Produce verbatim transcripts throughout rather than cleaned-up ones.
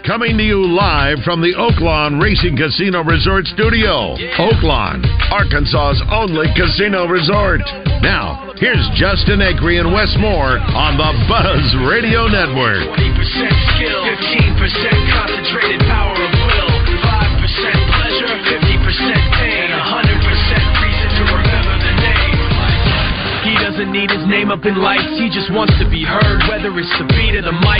Coming to you live from the Oaklawn Racing Casino Resort Studio. Oaklawn, Arkansas's only casino resort. Now, here's Justin Acri and Wes Moore on the Buzz Radio Network. twenty percent skill, fifteen percent concentrated power of will, five percent pleasure, fifty percent pain, and one hundred percent reason to remember the name. He doesn't need his name up in lights, he just wants to be heard, whether it's the beat or the mic.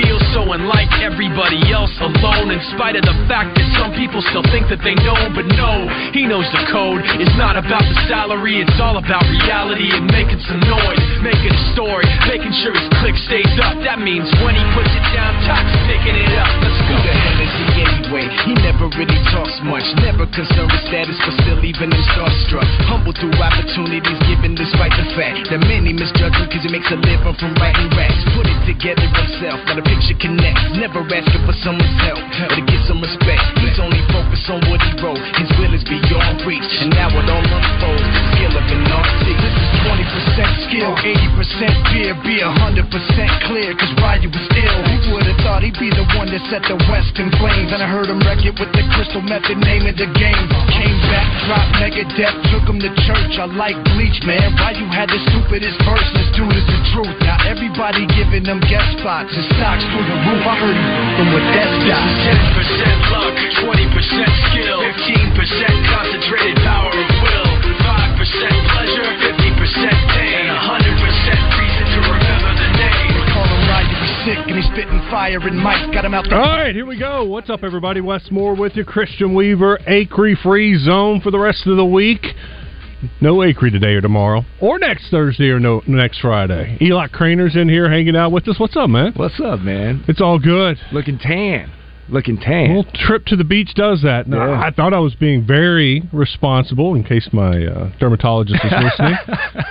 Feels so unlike everybody else, alone, in spite of the fact that some people still think that they know, but no, he knows the code. It's not about the salary, it's all about reality and making some noise, making a story, making sure his click stays up. That means when he puts it down, Tox picking it up. Let's go. Who the hell is he anyway? He never really talks much, never concerned with status, but still even him starstruck. Humble through opportunities given, despite the fact that many misjudge him because he makes a living from writing raps. Put it together himself, got a picture connects, never asking for someone's help or to get some respect. He's only focused on what he wrote. His will is beyond reach, and now it all unfolds. The skill of an artist. This is twenty percent skill, eighty percent fear, be one hundred percent clear, cause Ryu was ill. Who would've thought he'd be the one that set the West in flames? And I heard him wreck it with the crystal method, name of the game. Came back, dropped Megadeth, took him to church. I like bleach, man. Ryu had the stupidest verse. This dude is the truth. Now everybody giving them guest spots and stocks. Through the roof, I heard him from with that stop. ten percent luck, twenty percent skill, fifteen percent concentrated power of will, five percent pleasure, fifty percent pain, and one hundred percent reason to remember the name. They call him Ryu, he's sick, and he's spitting fire, and Mike got him out the... All right, here we go. What's up, everybody? Wes Moore with you. Christian Weaver, Acri Free Zone for the rest of the week. No Acri today or tomorrow, or next Thursday or no next Friday. Eli Cranor's in here hanging out with us. What's up, man? What's up, man? It's all good. Looking tan. Looking tan. A little trip to the beach does that. No, yeah. I thought I was being very responsible, in case my uh, dermatologist is listening,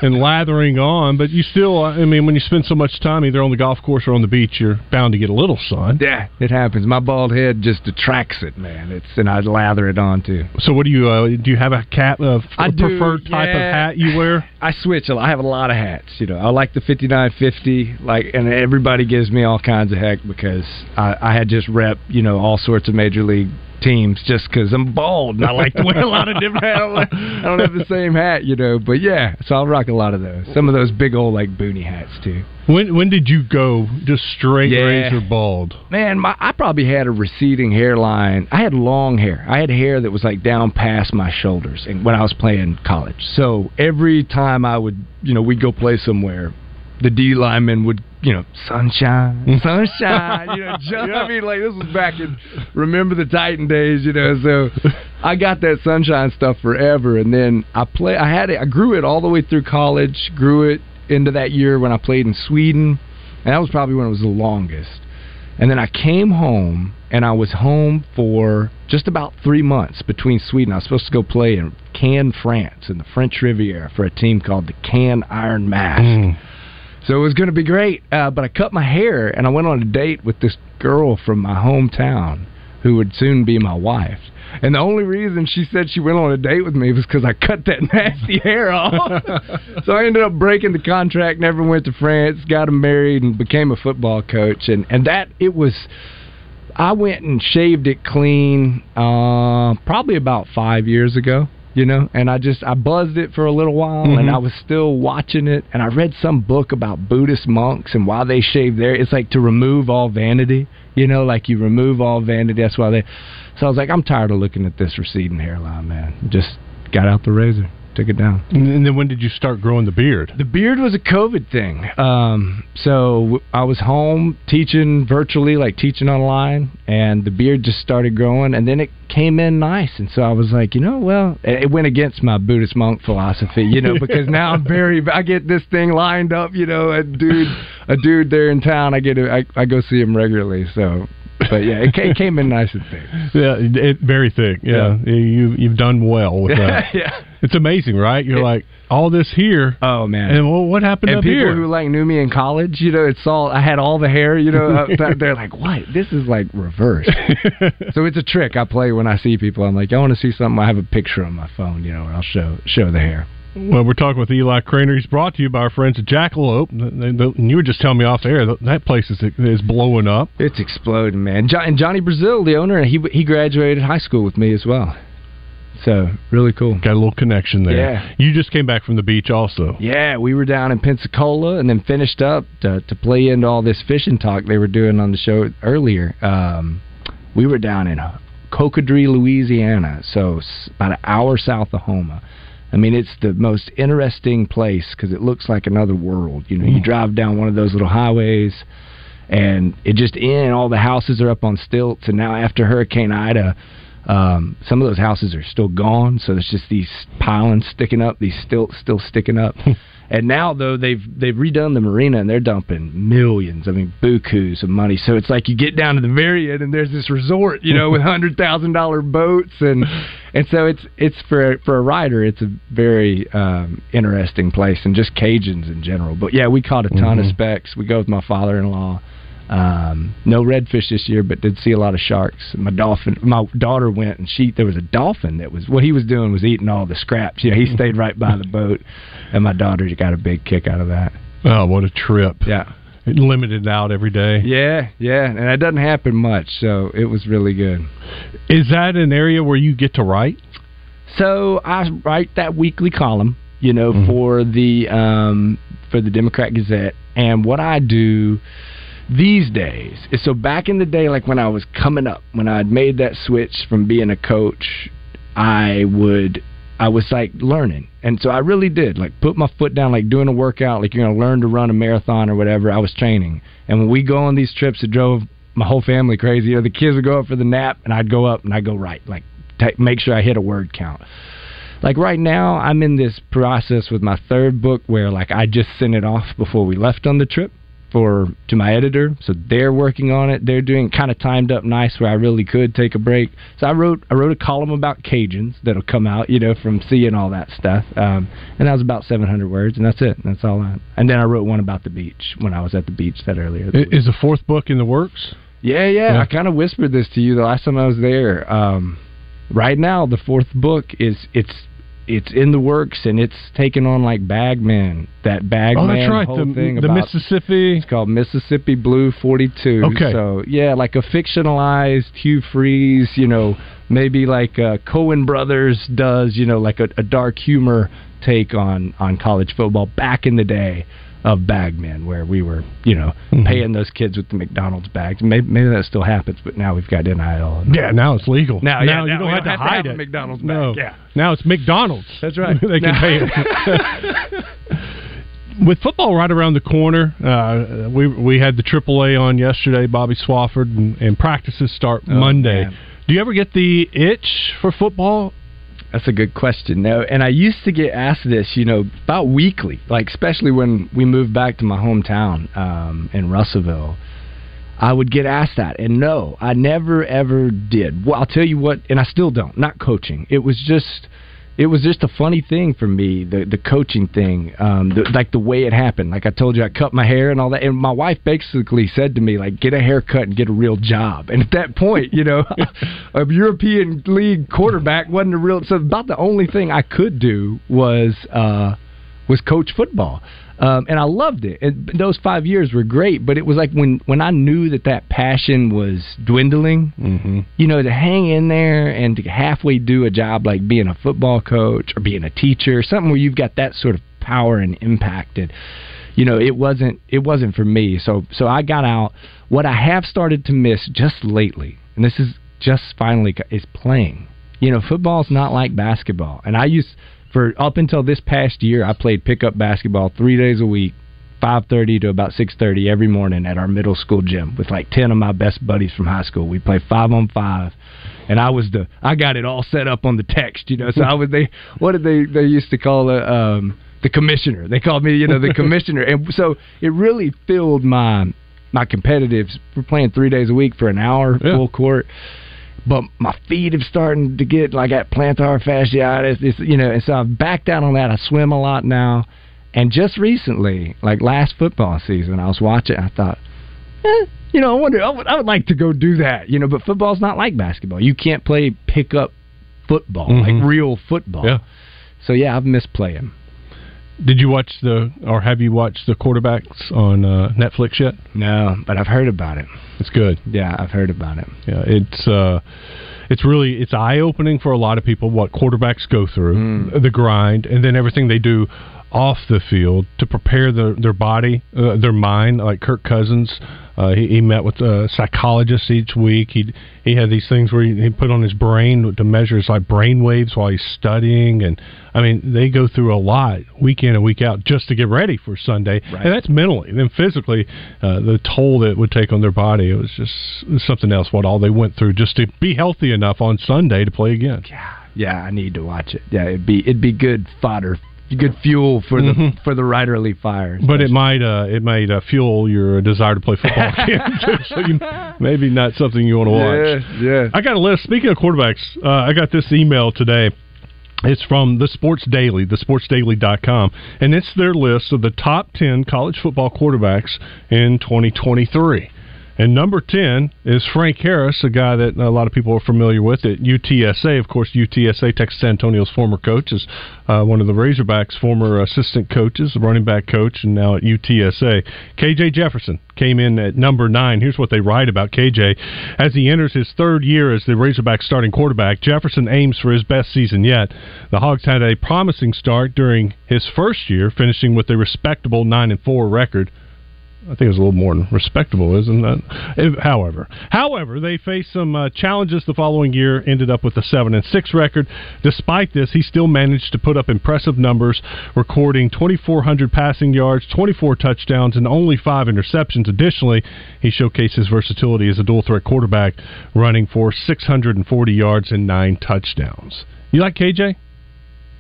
and lathering on. But you still, I mean, when you spend so much time either on the golf course or on the beach, you're bound to get a little sun. Yeah, it happens. My bald head just attracts it, man. It's and I lather it on too. So, what do you uh, do? You have a cap of a I preferred do, type yeah. of hat you wear? I switch a lot. I have a lot of hats. You know, I like the fifty-nine fifty. Like, and everybody gives me all kinds of heck because I, I had just rep, you know. all sorts of major league teams just because I'm bald and I like to wear a lot of different hats. I don't have the same hat, you know, but yeah, so I'll rock a lot of those. Some of those big old, like, boonie hats, too. When when did you go just straight yeah. razor bald? Man, my, I probably had a receding hairline. I had long hair. I had hair that was, like, down past my shoulders and when I was playing college. So every time I would, you know, we'd go play somewhere, the D linemen would, you know, sunshine, sunshine, you know, just, yeah. I mean, like, this was back in, remember the Titan days, you know, so I got that sunshine stuff forever, and then I play, I had it, I grew it all the way through college, grew it into that year when I played in Sweden, and that was probably when it was the longest, and then I came home, and I was home for just about three months between Sweden. I was supposed to go play in Cannes, France, in the French Riviera for a team called the Cannes Iron Mask. Mm. So it was going to be great, uh, but I cut my hair, and I went on a date with this girl from my hometown who would soon be my wife. And the only reason she said she went on a date with me was because I cut that nasty hair off. So I ended up breaking the contract, never went to France, got him married, and became a football coach. And, and that, it was... I went and shaved it clean uh, probably about five years ago. You know, and I just, I buzzed it for a little while, mm-hmm. and I was still watching it, and I read some book about Buddhist monks and why they shave their, it's like to remove all vanity, you know, like you remove all vanity, that's why they, so I was like, I'm tired of looking at this receding hairline, man, just got out the razor. Took it down. And then when did you start growing the beard? The beard was a COVID thing. Um, so I was home teaching virtually, like teaching online, and the beard just started growing, and then it came in nice. And so I was like, you know, well, it went against my Buddhist monk philosophy, you know, because now I'm very, I get this thing lined up, you know, a dude, a dude there in town, I get, a, I, I go see him regularly, so... but yeah, it came, came in nice and thick. Yeah, it, very thick. Yeah, yeah. You, you've done well with that. Yeah. It's amazing, right? You're it, like, all this here. Oh, man. And well, what happened and up here? And people who, like, knew me in college, you know, it's all, I had all the hair, you know, they're like, what? This is, like, reversed. So it's a trick I play when I see people. I'm like, I want to see something. I have a picture on my phone, you know, and I'll show, show the hair. Well, we're talking with Eli Cranor. He's brought to you by our friends at Jackalope. And you were just telling me off the air, that place is is blowing up. It's exploding, man. Jo- and Johnny Brazil, the owner, he he graduated high school with me as well. So, really cool. Got a little connection there. Yeah. You just came back from the beach also. Yeah, we were down in Pensacola and then finished up to, to play into all this fishing talk they were doing on the show earlier. Um, we were down in Cocodrie, Louisiana, so about an hour south of Houma. I mean, it's the most interesting place because it looks like another world. You know, you drive down one of those little highways, and it just in all the houses are up on stilts. And now after Hurricane Ida, um, some of those houses are still gone. So it's just these pilings sticking up, these stilts still sticking up. And now though they've they've redone the marina and they're dumping millions, I mean, bukus of money. So it's like you get down to the very end and there's this resort, you know, with hundred thousand dollar boats and and so it's it's for for a rider, it's a very um, interesting place and just Cajuns in general. But yeah, we caught a ton mm-hmm. of specks. We go with my father-in-law. Um, no redfish this year, but did see a lot of sharks. My dolphin, my daughter went and she, there was a dolphin that was, what he was doing was eating all the scraps. You know, he stayed right by the boat and my daughter got a big kick out of that. Oh, what a trip. Yeah. It limited out every day. Yeah, yeah. And that doesn't happen much. So it was really good. Is that an area where you get to write? So I write that weekly column, you know, mm-hmm. for the, um, for the Democrat Gazette. And what I do these days, so back in the day, like when I was coming up, when I had made that switch from being a coach, I would, I was like learning. And so I really did, like put my foot down, like doing a workout, like you're going to learn to run a marathon or whatever. I was training. And when we go on these trips, it drove my whole family crazy. You know, the kids would go up for the nap and I'd go up and I'd go right, like t- make sure I hit a word count. Like right now, I'm in this process with my third book where like I just sent it off before we left on the trip. For to my editor, so they're working on it. They're doing kind of timed up nice where I really could take a break. So I wrote I wrote a column about Cajuns that'll come out, you know, from seeing all that stuff. Um, and that was about seven hundred words, and that's it. That's all. I, and then I wrote one about the beach when I was at the beach that earlier. That Is week. A fourth book in the works? Yeah, yeah. yeah. I kind of whispered this to you the last time I was there. Um, right now, the fourth book is it's. It's in the works, and it's taken on like Bagman, that Bagman oh, that's right. whole the, thing the about Mississippi. It's called Mississippi Blue forty-two. Okay. So yeah, like a fictionalized Hugh Freeze, you know, maybe like uh, Coen Brothers does, you know, like a, a dark humor take on, on college football back in the day of Bagman, where we were, you know, mm-hmm. paying those kids with the McDonald's bags. Maybe, maybe that still happens, but now we've got N I L. Yeah, now it's legal. Now, now, yeah, now you don't have, don't have to hide have it. McDonald's bag. No. Yeah. Now it's McDonald's. That's right. They can pay it. With football right around the corner, uh, we we had the triple A on yesterday, Bobby Swafford, and, and practices start oh, Monday. Man. Do you ever get the itch for football? That's a good question. No, and I used to get asked this, you know, about weekly, like especially when we moved back to my hometown um, in Russellville. I would get asked that, and no, I never ever did. Well, I'll tell you what, and I still don't. Not coaching. It was just, it was just a funny thing for me, the the coaching thing, um, the, like the way it happened. Like I told you, I cut my hair and all that, and my wife basically said to me, like, get a haircut and get a real job. And at that point, you know, a European League quarterback wasn't a real. So about the only thing I could do was uh, was coach football. Um, and I loved it. And those five years were great, but it was like when, when I knew that that passion was dwindling, mm-hmm. you know, to hang in there and to halfway do a job like being a football coach or being a teacher, something where you've got that sort of power and impact. And, you know, it wasn't it wasn't for me. So so I got out. What I have started to miss just lately, and this is just finally, is playing. You know, football's not like basketball. And I used For up until this past year, I played pickup basketball three days a week, five thirty to about six thirty every morning at our middle school gym with like ten of my best buddies from high school. We play five on five, and I was the I got it all set up on the text, you know. So I was they what did they they used to call a, um, the commissioner? They called me, you know, the commissioner, and so it really filled my not competitive. We're playing three days a week for an hour, yeah. full court. But my feet are starting to get, like, at plantar fasciitis, it's, you know, and so I've backed out on that. I swim a lot now. And just recently, like last football season, I was watching, I thought, eh, you know, I wonder, I would, I would like to go do that, you know, but football's not like basketball. You can't play pickup football, mm-hmm. like real football. Yeah. So, yeah, I've missed playing. Did you watch the, or have you watched the quarterbacks on uh, Netflix yet? No, but I've heard about it. It's good. Yeah, I've heard about it. Yeah, it's uh, it's really, it's eye-opening for a lot of people what quarterbacks go through, mm. the grind, and then everything they do off the field to prepare the, their body, uh, their mind, like Kirk Cousins. Uh, he, he met with uh, psychologists each week. He he had these things where he, he put on his brain to measure his like brain waves while he's studying, and I mean they go through a lot week in and week out just to get ready for Sunday, right. and that's mentally. Then physically, uh, the toll that it would take on their body, it was just something else. What all they went through just to be healthy enough on Sunday to play again. Yeah, yeah, I need to watch it. Yeah, it'd be it'd be good fodder. Good fuel for the mm-hmm. for the riderly fire, especially. But it might uh, it might uh, fuel your desire to play football again. So you, maybe not something you want to watch. Yeah, yeah. I got a list. Speaking of quarterbacks, uh, I got this email today. It's from the Sports Daily, the sports daily dot com, and it's their list of the top ten college football quarterbacks in twenty twenty-three. And number ten is Frank Harris, a guy that a lot of people are familiar with at U T S A. Of course, U T S A, Texas Antonio's former coach, is uh, one of the Razorbacks' former assistant coaches, running back coach, and now at U T S A. K J. Jefferson came in at number nine. Here's what they write about K J. As he enters his third year as the Razorbacks' starting quarterback, Jefferson aims for his best season yet. The Hogs had a promising start during his first year, finishing with a respectable nine and four record. I think it was a little more respectable, isn't that? However, however, they faced some uh, challenges the following year, ended up with a seven and six record. Despite this, he still managed to put up impressive numbers, recording twenty-four hundred passing yards, twenty-four touchdowns, and only five interceptions. Additionally, he showcased his versatility as a dual-threat quarterback, running for six hundred forty yards and nine touchdowns. You like K J?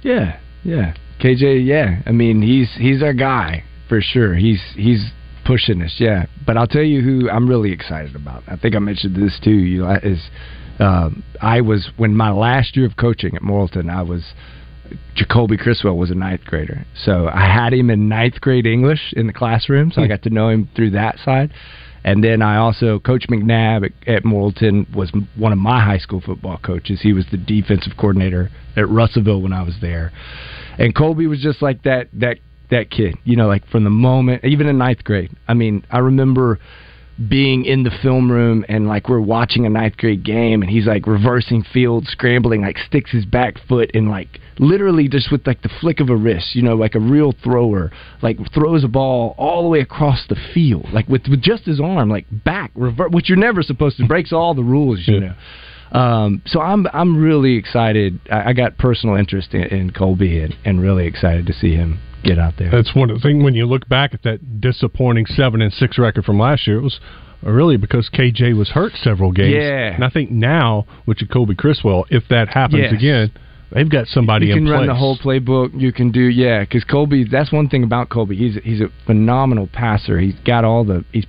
Yeah, yeah. K J, yeah. I mean, he's he's our guy, for sure. He's He's... pushing us, yeah. But I'll tell you who I'm really excited about. I think I mentioned this too. You know, is um, I was when my last year of coaching at Morrilton, I was Colby Criswell was a ninth grader, so I had him in ninth grade English in the classroom, so I got to know him through that side. And then I also Coach McNabb at, at Morrilton was one of my high school football coaches. He was the defensive coordinator at Russellville when I was there, and Colby was just like that. That. That kid, you know, like from the moment, even in ninth grade. I mean, I remember being in the film room and like we're watching a ninth grade game and he's like reversing field, scrambling, like sticks his back foot and like literally just with like the flick of a wrist, you know, like a real thrower, like throws a ball all the way across the field, like with, with just his arm, like back, rever- which you're never supposed to, breaks all the rules, you yeah. know. Um, so I'm I'm really excited. I, I got personal interest in, in Colby and, and really excited to see him get out there. That's one of the things when you look back at that disappointing seven and six record from last year. It was really because K J was hurt several games. Yeah. And I think now with Jacoby Criswell, if that happens yes. again, they've got somebody in place. You can run the whole playbook. You can do yeah. Because Colby, that's one thing about Colby. He's he's a phenomenal passer. He's got all the he's,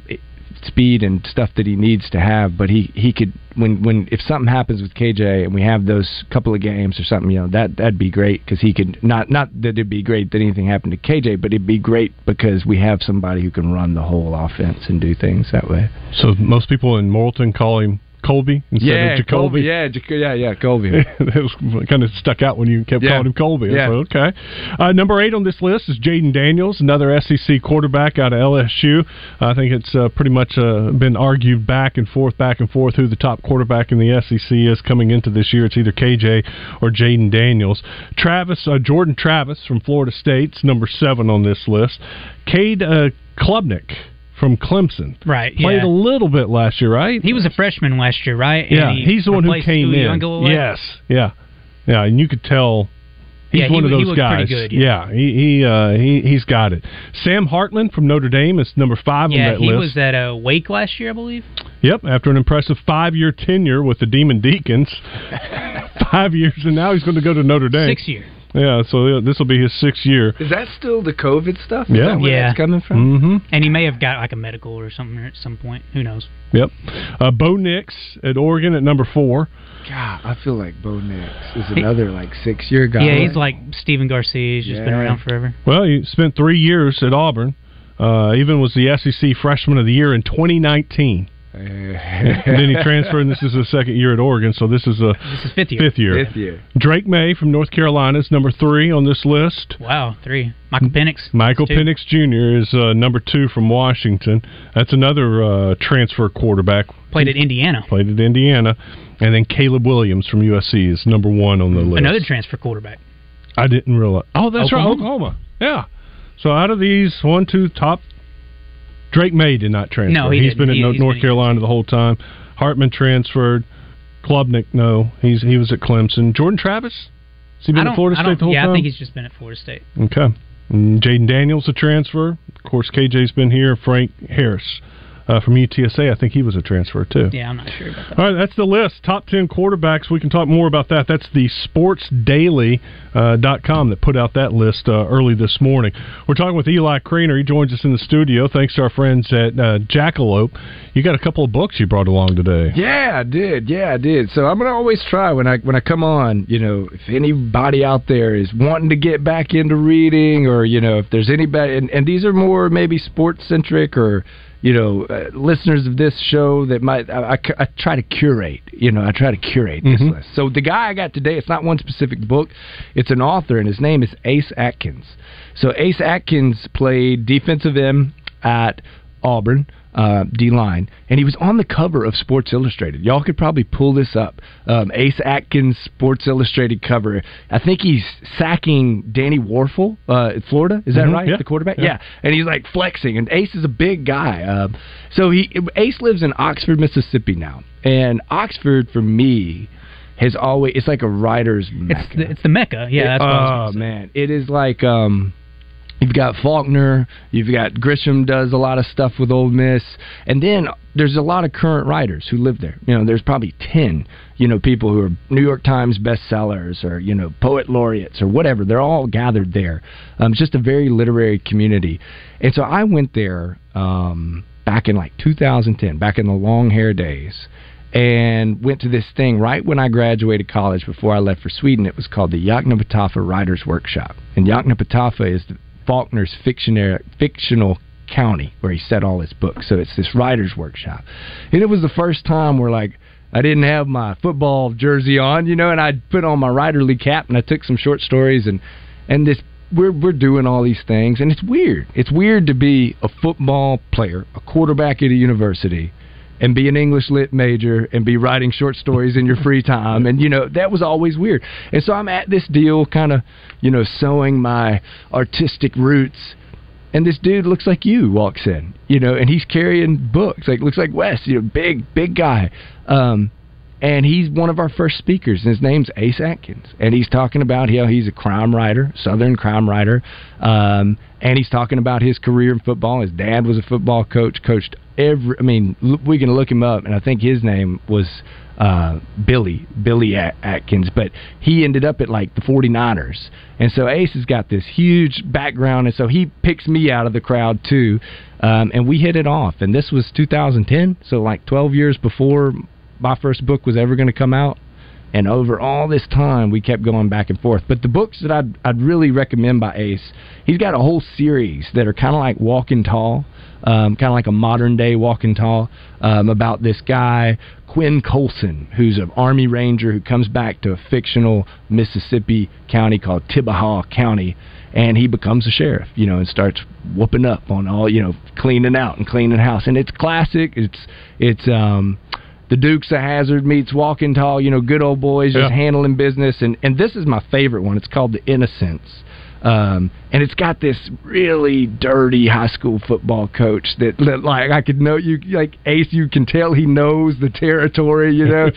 speed and stuff that he needs to have. But he he could when when if something happens with K J and we have those couple of games or something, you know, that that'd be great because he could not not that it'd be great that anything happened to K J, but it'd be great because we have somebody who can run the whole offense and do things that way. So most people in Morrilton call him Colby instead yeah, of Jacoby. Colby, yeah, yeah, yeah, Colby. It kind of stuck out when you kept yeah. calling him Colby. Yeah. Like, okay. Uh, number eight on this list is Jaden Daniels, another S E C quarterback out of L S U. I think it's uh, pretty much uh, been argued back and forth, back and forth, who the top quarterback in the S E C is coming into this year. It's either K J or Jaden Daniels. Travis, uh, Jordan Travis from Florida State's number seven on this list. Cade uh, Klubnik from Clemson. Right, yeah. Played a little bit last year, right? He was a freshman last year, right? And yeah, he he's the one who came in. Yes, yeah. Yeah, and you could tell he's yeah, one he, of those he guys. Good, yeah, yeah he, he, uh, he, he's got it. Sam Hartman from Notre Dame is number five yeah, on that list. Yeah, he was at uh, Wake last year, I believe. Yep, after an impressive five-year tenure with the Demon Deacons. Five years, and now he's going to go to Notre Dame. Six years. Yeah, so this will be his sixth year. Is that still the COVID stuff? Is yeah. that where yeah. that's coming from? Mm-hmm. And he may have got like a medical or something at some point. Who knows? Yep. Uh, Bo Nix at Oregon at number four. God, I feel like Bo Nix is another he, like six-year guy. Yeah, he's like Steven Garcia. He's just yeah. been around forever. Well, he spent three years at Auburn. Uh, even was the S E C Freshman of the Year in twenty nineteen. And then he transferred, and this is his second year at Oregon, so this is a this is fifth year. Fifth year. Fifth year. Drake May from North Carolina is number three on this list. Wow, three. Michael Penix. Michael Penix Junior is uh, number two from Washington. That's another uh, transfer quarterback. Played at Indiana. Played at Indiana. And then Caleb Williams from U S C is number one on the list. Another transfer quarterback. I didn't realize. Oh, that's Oklahoma. right, Oklahoma. Yeah. So out of these, one, two, top Drake May did not transfer. No, he he's didn't. been at he, North been Carolina in. the whole time. Hartman transferred. Klubnik, no, he's he was at Clemson. Jordan Travis, has he been at Florida State the whole yeah, time? Yeah, I think he's just been at Florida State. Okay. And Jaden Daniels a transfer. Of course, K J's been here. Frank Harris uh, from U T S A, I think he was a transfer too. Yeah, I'm not sure about that. All right, that's the list. Top ten quarterbacks. We can talk more about that. That's the sports daily dot com uh, that put out that list uh, early this morning. We're talking with Eli Cranor. He joins us in the studio. Thanks to our friends at uh, Jackalope. You got a couple of books you brought along today. Yeah, I did. Yeah, I did. So I'm going to always try when I when I come on, you know, if anybody out there is wanting to get back into reading, or, you know, if there's anybody, and, and these are more maybe sports-centric or, you know, uh, listeners of this show that might, I, I, I try to curate, you know, I try to curate this mm-hmm. list. So the guy I got today, it's not one specific book, it's an author, and his name is Ace Atkins. So Ace Atkins played defensive end at Auburn, uh, D-line, and he was on the cover of Sports Illustrated. Y'all could probably pull this up. Um, Ace Atkins, Sports Illustrated cover. I think he's sacking Danny Warfel uh, in Florida. Is that mm-hmm. right? Yeah. The quarterback? Yeah. yeah. And he's like flexing, and Ace is a big guy. Uh, so he Ace lives in Oxford, Mississippi now, and Oxford, for me, has always, it's like a writer's mecca. It's the, it's the mecca, yeah. It, that's what I was oh, man. It is like... Um, You've got Faulkner, you've got Grisham does a lot of stuff with Ole Miss, and then there's a lot of current writers who live there. You know, there's probably ten, you know, people who are New York Times bestsellers or, you know, poet laureates or whatever. They're all gathered there. Um, it's just a very literary community. And so I went there um, back in like two thousand ten, back in the long hair days, and went to this thing right when I graduated college before I left for Sweden. It was called the Yaknapatafa Writers Workshop. And Yaknapatafa is the Faulkner's fictional county where he set all his books. So it's this writer's workshop. And it was the first time where, like, I didn't have my football jersey on, you know, and I put on my writerly cap, and I took some short stories, and, and this we're we're doing all these things. And it's weird. It's weird to be a football player, a quarterback at a university, and be an English lit major, and be writing short stories in your free time. And, you know, that was always weird. And so I'm at this deal kind of, you know, sowing my artistic roots. And this dude looks like you walks in, you know, and he's carrying books. Like, looks like Wes, you know, big, big guy. Um, and he's one of our first speakers, and his name's Ace Atkins. And he's talking about how he's a crime writer, Southern crime writer. Um, and he's talking about his career in football. His dad was a football coach, coached Every, I mean, we can look him up, and I think his name was uh, Billy, Billy Atkins, but he ended up at, like, the forty-niners. And so Ace has got this huge background, and so he picks me out of the crowd, too, um, and we hit it off. And this was two thousand ten, so, like, twelve years before my first book was ever going to come out. And over all this time, we kept going back and forth. But the books that I'd, I'd really recommend by Ace, he's got a whole series that are kind of like Walking Tall, um, kind of like a modern-day Walking Tall, um, about this guy, Quinn Colson, who's an Army Ranger who comes back to a fictional Mississippi county called Tibahaw County, and he becomes a sheriff, you know, and starts whooping up on all, you know, cleaning out and cleaning house. And it's classic. It's, it's, um... The Dukes of Hazzard meets Walking Tall, you know, good old boys just yeah. handling business. And, and this is my favorite one. It's called The Innocents. Um, and it's got this really dirty high school football coach that, that like, I could know you, like, Ace, you can tell he knows the territory, you know.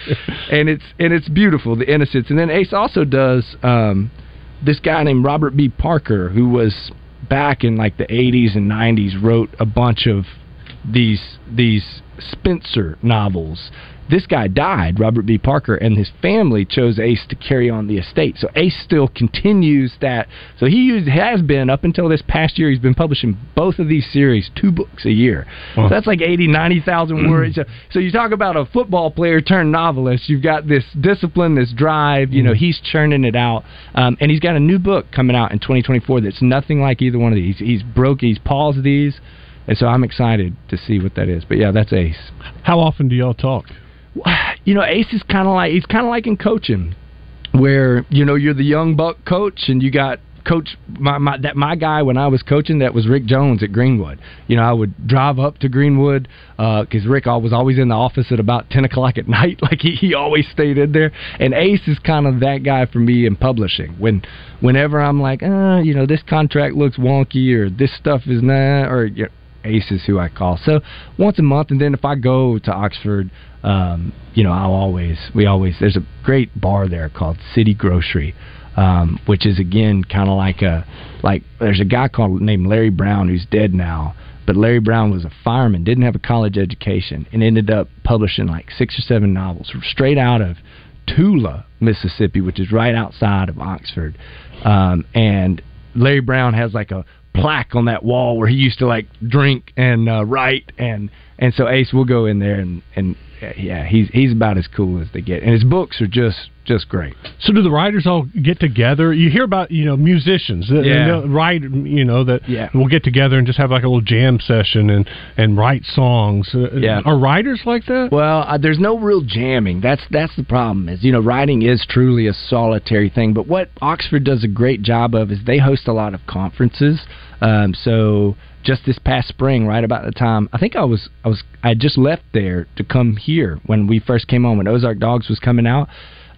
and it's and it's beautiful, The Innocents. And then Ace also does um, this guy named Robert B. Parker, who was back in, like, the eighties and nineties, wrote a bunch of these these Spencer novels. This guy died, Robert B. Parker, and his family chose Ace to carry on the estate. So Ace still continues that. So he used, has been, up until this past year, he's been publishing both of these series, two books a year. Oh. So that's like eighty, ninety thousand words. So, so you talk about a football player turned novelist. You've got this discipline, this drive. You know, he's churning it out. Um, and he's got a new book coming out in twenty twenty-four that's nothing like either one of these. He's, he's broke, he's paused these. And so I'm excited to see what that is. But, yeah, that's Ace. How often do y'all talk? You know, Ace is kind of like, he's kind of like in coaching, where, you know, you're the young buck coach, and you got coach, my, my, that my guy when I was coaching, that was Rick Jones at Greenwood. You know, I would drive up to Greenwood because uh, Rick was always in the office at about ten o'clock at night. Like, he, he always stayed in there. And Ace is kind of that guy for me in publishing. When Whenever I'm like, uh, you know, this contract looks wonky, or this stuff is not, or, you know, Ace is who I call. So once a month, and then if I go to Oxford, um, you know, I'll always, we always, there's a great bar there called City Grocery, um, which is, again, kind of like a, like, there's a guy called, named Larry Brown, who's dead now, but Larry Brown was a fireman, didn't have a college education, and ended up publishing like six or seven novels straight out of Tula, Mississippi, which is right outside of Oxford. Um, and Larry Brown has like a plaque on that wall where he used to like drink and uh, write, and and so Ace will go in there, and and yeah, he's he's about as cool as they get, and his books are just just great. So do the writers all get together? You hear about, you know, musicians that, yeah, you know, write, you know, that, yeah, will get together and just have like a little jam session and and write songs. Yeah. Are writers like that? Well, uh, there's no real jamming. That's that's the problem. Is, you know, writing is truly a solitary thing. But what Oxford does a great job of is they host a lot of conferences. Um, so just this past spring, right about the time, I think I was, I was, I had just left there to come here when we first came on, when Ozark Dogs was coming out.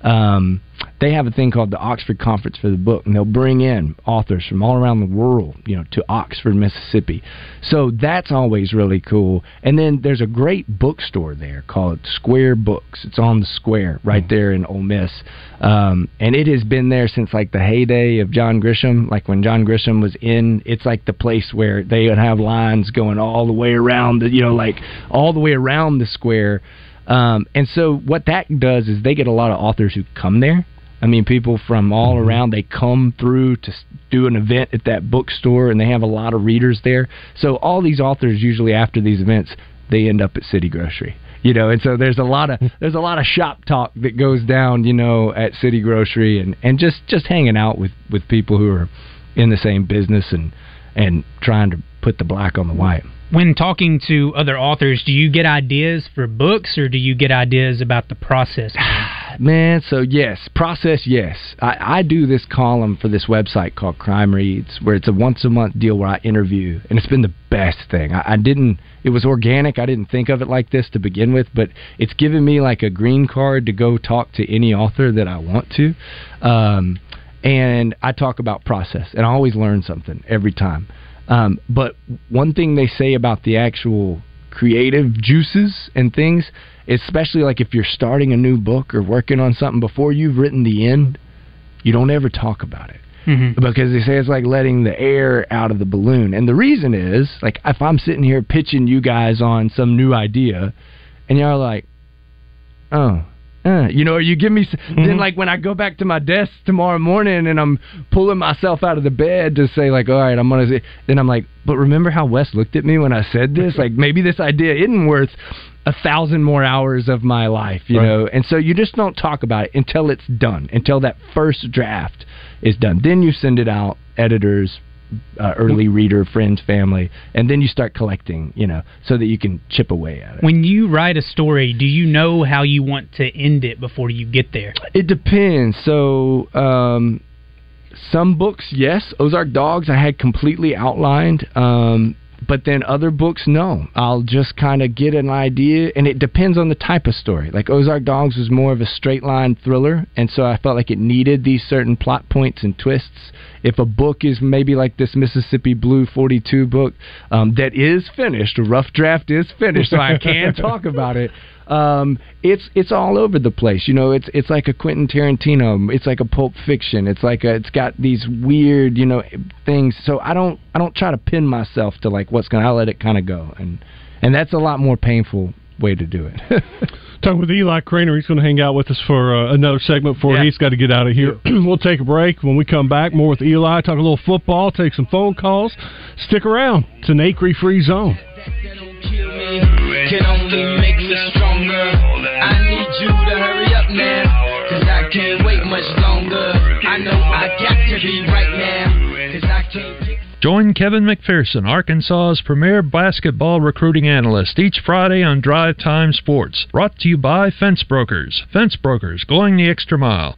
Um, they have a thing called the Oxford Conference for the Book, and they'll bring in authors from all around the world, you know, to Oxford, Mississippi. So that's always really cool. And then there's a great bookstore there called Square Books. It's on the square right there in Ole Miss. Um, and it has been there since like the heyday of John Grisham, like when John Grisham was in, it's like the place where they would have lines going all the way around the, you know, like all the way around the square. Um, and so what that does is they get a lot of authors who come there. I mean, people from all around, they come through to do an event at that bookstore, and they have a lot of readers there. So all these authors, usually after these events, they end up at City Grocery. You know, and so there's a lot of there's a lot of shop talk that goes down, you know, at City Grocery, and, and just, just hanging out with, with people who are in the same business and and trying to put the black on the white. When talking to other authors, do you get ideas for books, or do you get ideas about the process? Man, man so yes. Process, yes. I, I do this column for this website called Crime Reads, where it's a once-a-month deal where I interview, and it's been the best thing. I, I didn't... It was organic. I didn't think of it like this to begin with, but it's given me like a green card to go talk to any author that I want to. Um, and I talk about process, and I always learn something every time. Um, but one thing they say about the actual creative juices and things, especially like if you're starting a new book or working on something, before you've written the end, you don't ever talk about it. Mm-hmm. Because they say it's like letting the air out of the balloon. And the reason is, like, if I'm sitting here pitching you guys on some new idea, and y'all are like, oh, Uh, you know, you give me... Mm-hmm. Then, like, when I go back to my desk tomorrow morning and I'm pulling myself out of the bed to say, like, all right, I'm going to... Then I'm like, but remember how Wes looked at me when I said this? Like, maybe this idea isn't worth a thousand more hours of my life, you right. know? And so you just don't talk about it until it's done, until that first draft is done. Then you send it out, editors, Uh, early reader, friends, family, and then you start collecting, you know, so that you can chip away at it. When you write a story, do you know how you want to end it before you get there? It depends. So, um, some books, yes. Ozark Dogs, I had completely outlined, um, but then other books, no. I'll just kind of get an idea, and it depends on the type of story. Like, Ozark Dogs was more of a straight-line thriller, and so I felt like it needed these certain plot points and twists. If a book is maybe like this Mississippi Blue forty-two book, um, that is finished, a rough draft is finished, so I can talk about it. Um, it's it's all over the place, you know. It's it's like a Quentin Tarantino. It's like a Pulp Fiction. It's like a, it's got these weird, you know, things. So I don't I don't try to pin myself to like what's going to. I let it kind of go and. and that's a lot more painful way to do it. Talking with Eli Cranor. He's going to hang out with us for uh, another segment before yeah. he's got to get out of here. We'll take a break. When we come back, more with Eli, talk a little football, take some phone calls. Stick around. It's an Acri Free Zone. That, that don't kill me. Can only make me stronger. I need you to hurry up now, because I can't wait much longer. I know I got to be right now, because I can't... Join Kevin McPherson, Arkansas's premier basketball recruiting analyst, each Friday on Drive Time Sports. Brought to you by Fence Brokers. Fence Brokers, going the extra mile.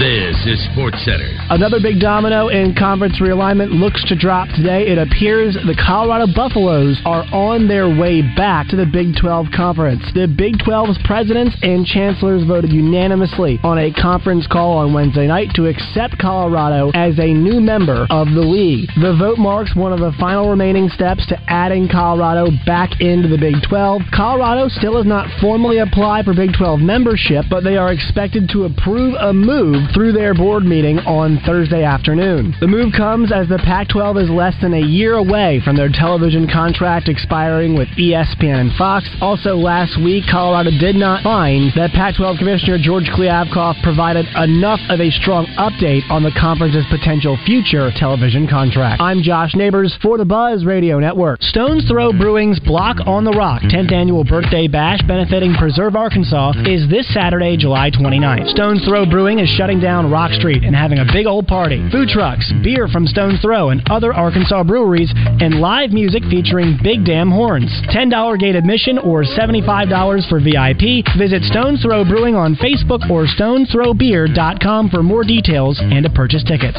This is SportsCenter. Another big domino in conference realignment looks to drop today. It appears the Colorado Buffaloes are on their way back to the Big twelve Conference. The Big twelve's presidents and chancellors voted unanimously on a conference call on Wednesday night to accept Colorado as a new member of the league. The vote marks one of the final remaining steps to adding Colorado back into the Big twelve. Colorado still has not formally applied for Big twelve membership, but they are expected to approve a move through their board meeting on Thursday afternoon. The move comes as the Pac twelve is less than a year away from their television contract expiring with E S P N and Fox. Also last week, Colorado did not find that Pac twelve Commissioner George Kliavkoff provided enough of a strong update on the conference's potential future television contract. I'm Josh Neighbors for the Buzz Radio Network. Stone's Throw Brewing's Block on the Rock tenth Annual Birthday Bash benefiting Preserve Arkansas is this Saturday, July twenty-ninth. Stone's Throw Brewing is shutting down Rock Street and having a big old party. Food trucks, beer from Stone's Throw and other Arkansas breweries, and live music featuring Big Damn Horns. ten dollars gate admission or seventy-five dollars for V I P. Visit Stone's Throw Brewing on Facebook or stones throw beer dot com for more details and to purchase tickets.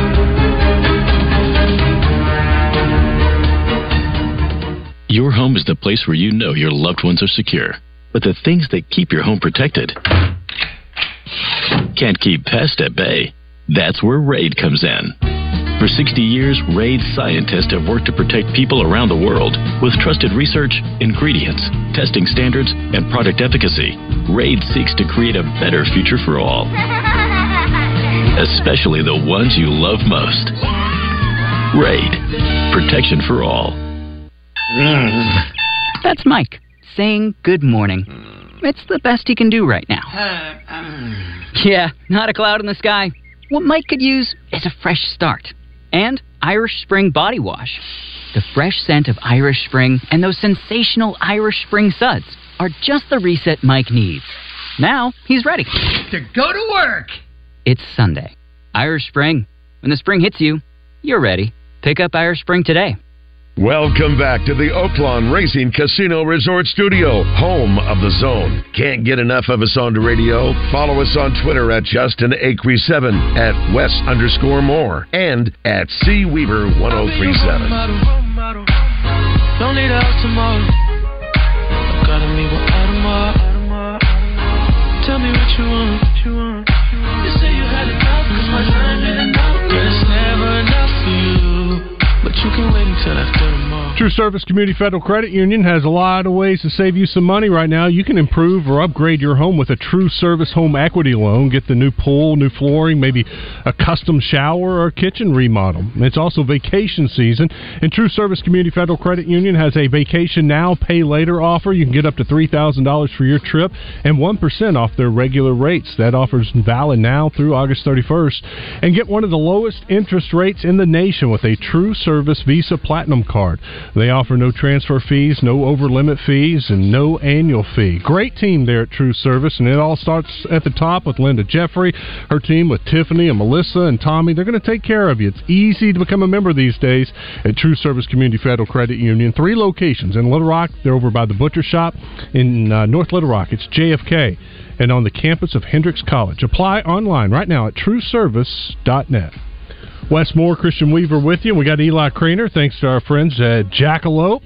Your home is the place where you know your loved ones are secure. But the things that keep your home protected can't keep pests at bay. That's where RAID comes in. For sixty years, RAID scientists have worked to protect people around the world with trusted research, ingredients, testing standards, and product efficacy. RAID seeks to create a better future for all, especially the ones you love most. RAID, protection for all. That's Mike, saying good morning. It's the best he can do right now. Yeah, not a cloud in the sky. What Mike could use is a fresh start. And Irish Spring Body Wash. The fresh scent of Irish Spring and those sensational Irish Spring suds are just the reset Mike needs. Now he's ready to go to work. It's Sunday. Irish Spring. When the spring hits you, you're ready. Pick up Irish Spring today. Welcome back to the Oaklawn Racing Casino Resort Studio, home of the zone. Can't get enough of us on the radio? Follow us on Twitter at Justin Acri seven, at Wes underscore Moore, and at C Weaver one oh three seven. Don't need out tomorrow. I gotta meet with Adama. Tell me what you want. You say you had enough, cause my time ain't enough. There's never enough for you. But you can wait until after tomorrow. True Service Community Federal Credit Union has a lot of ways to save you some money right now. You can improve or upgrade your home with a True Service home equity loan. Get the new pool, new flooring, maybe a custom shower or kitchen remodel. It's also vacation season, and True Service Community Federal Credit Union has a Vacation Now, Pay Later offer. You can get up to three thousand dollars for your trip and one percent off their regular rates. That offer's valid now through August thirty-first. And get one of the lowest interest rates in the nation with a True Service Service Visa Platinum Card. They offer no transfer fees, no over-limit fees, and no annual fee. Great team there at True Service, and it all starts at the top with Linda Jeffrey, her team with Tiffany and Melissa and Tommy. They're going to take care of you. It's easy to become a member these days at True Service Community Federal Credit Union. Three locations in Little Rock. They're over by the Butcher Shop in uh, North Little Rock. It's J F K and on the campus of Hendrix College. Apply online right now at true service dot net. Wes Moore, Christian Weaver with you. We got Eli Cranor, thanks to our friends at Jackalope.